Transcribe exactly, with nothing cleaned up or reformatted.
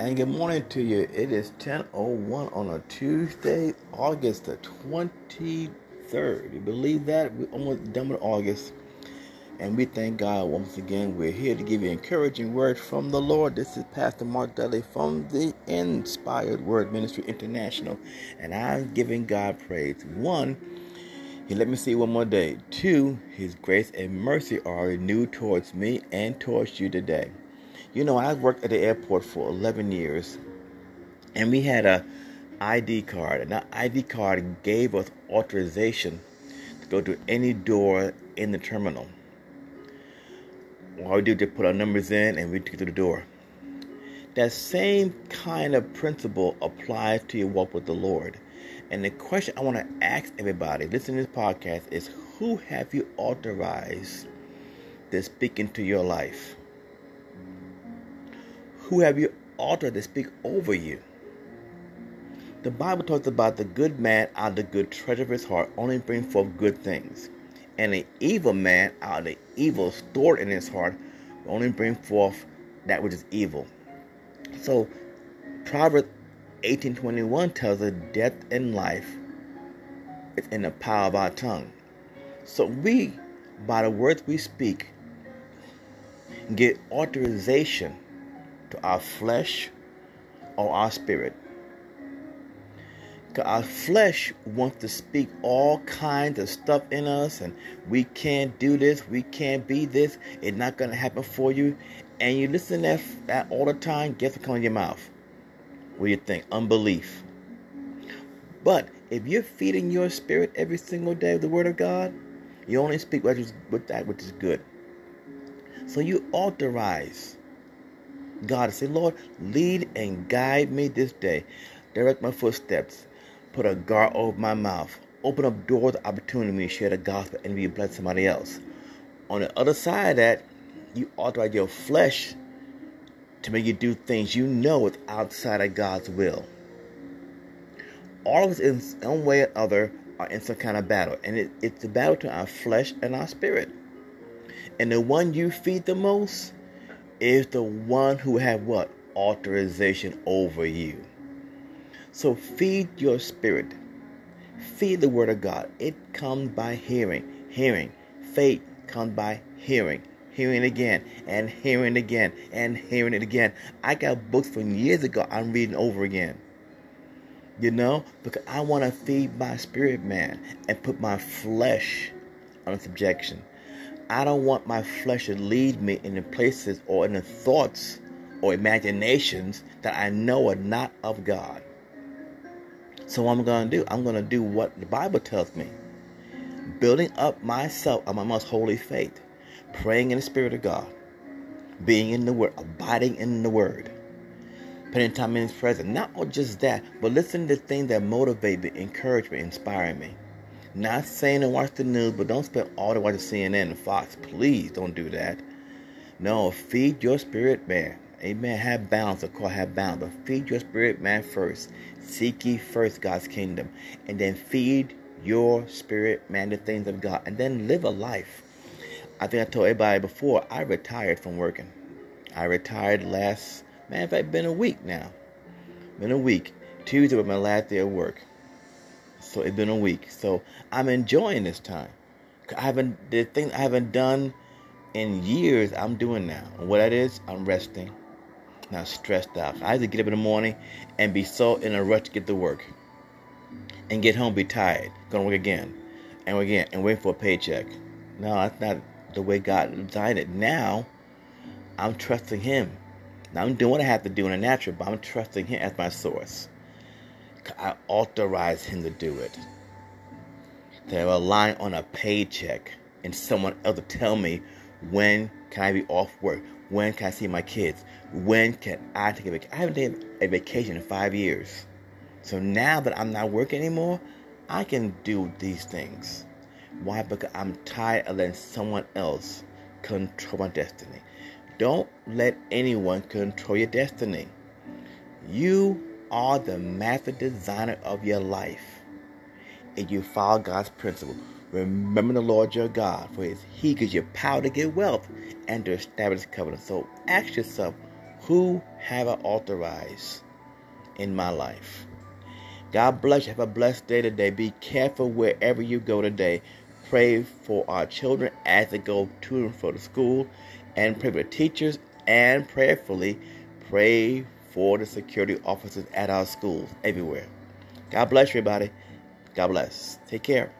And good morning to you. It is ten oh one on a Tuesday, August the twenty-third. You believe that? We're almost done with August. And we thank God once again. We're here to give you encouraging words from the Lord. This is Pastor Mark Dudley from the Inspired Word Ministry International. And I'm giving God praise. One, He let me see one more day. Two, His grace and mercy are renewed towards me and towards you today. You know, I worked at the airport for eleven years, and we had a I D card, and that I D card gave us authorization to go to any door in the terminal. All we do is put our numbers in, and we get to the door. That same kind of principle applies to your walk with the Lord. And the question I want to ask everybody listening to this podcast is, who have you authorized to speak into your life? Who have you authorized to speak over you? The Bible talks about the good man out of the good treasure of his heart only brings forth good things. And the evil man out of the evil stored in his heart will only bring forth that which is evil. So Proverbs eighteen twenty-one tells us death and life is in the power of our tongue. So we, by the words we speak, get authorization to our flesh or our spirit. Our flesh wants to speak all kinds of stuff in us, and we can't do this, we can't be this, it's not going to happen for you. And you listen to that all the time, guess what comes in your mouth? What do you think? Unbelief. But if you're feeding your spirit every single day of the Word of God, you only speak with that which is good. So you authorize God to say, Lord, lead and guide me this day. Direct my footsteps. Put a guard over my mouth. Open up doors of opportunity to share the gospel and be blessed somebody else. On the other side of that, you authorize your flesh to make you do things you know is outside of God's will. All of us in some way or other are in some kind of battle. And it, it's a battle to our flesh and our spirit. And the one you feed the most is the one who had what? Authorization over you. So feed your spirit. Feed the Word of God. It comes by hearing. Hearing. Faith comes by hearing. Hearing again and hearing again and hearing it again. I got books from years ago I'm reading over again. You know, because I want to feed my spirit man and put my flesh under subjection. I don't want my flesh to lead me into places or in the thoughts or imaginations that I know are not of God. So what I'm going to do, I'm going to do what the Bible tells me. Building up myself on my most holy faith. Praying in the Spirit of God. Being in the Word. Abiding in the Word. Spending time in His presence. Not just that, but listening to things that motivate me, encourage me, inspire me. Not saying to watch the news, but don't spend all the watch of C N N and Fox. Please don't do that. No, feed your spirit man. Amen. Have balance, of course, have balance. But feed your spirit man first. Seek ye first God's kingdom. And then feed your spirit man the things of God. And then live a life. I think I told everybody before, I retired from working. I retired last, matter of fact, been a week now. Been a week. Tuesday was my last day of work. So it's been a week. So I'm enjoying this time. I haven't the thing I haven't done in years. I'm doing now, and what that is, I'm resting, not stressed out. I have to get up in the morning and be so in a rush to get to work, and get home be tired, going to work again, and again, and wait for a paycheck. No, that's not the way God designed it. Now, I'm trusting Him. Now I'm doing what I have to do in the natural, but I'm trusting Him as my source. I authorize Him to do it. They're relying on a paycheck and someone else to tell me, when can I be off work? When can I see my kids? When can I take a vacation? I haven't taken a vacation in five years. So now that I'm not working anymore, I can do these things. Why? Because I'm tired of letting someone else control my destiny. Don't let anyone control your destiny. You are the master designer of your life, and you follow God's principle. Remember the Lord your God, for He gives you power to get wealth and to establish covenant. So ask yourself, Who have I authorized in my life? God bless you. Have a blessed day today. Be careful wherever you go today. Pray for our children as they go to and fro to school, and pray for the teachers, and prayerfully pray for the security officers at our schools everywhere. God bless everybody. God bless. Take care.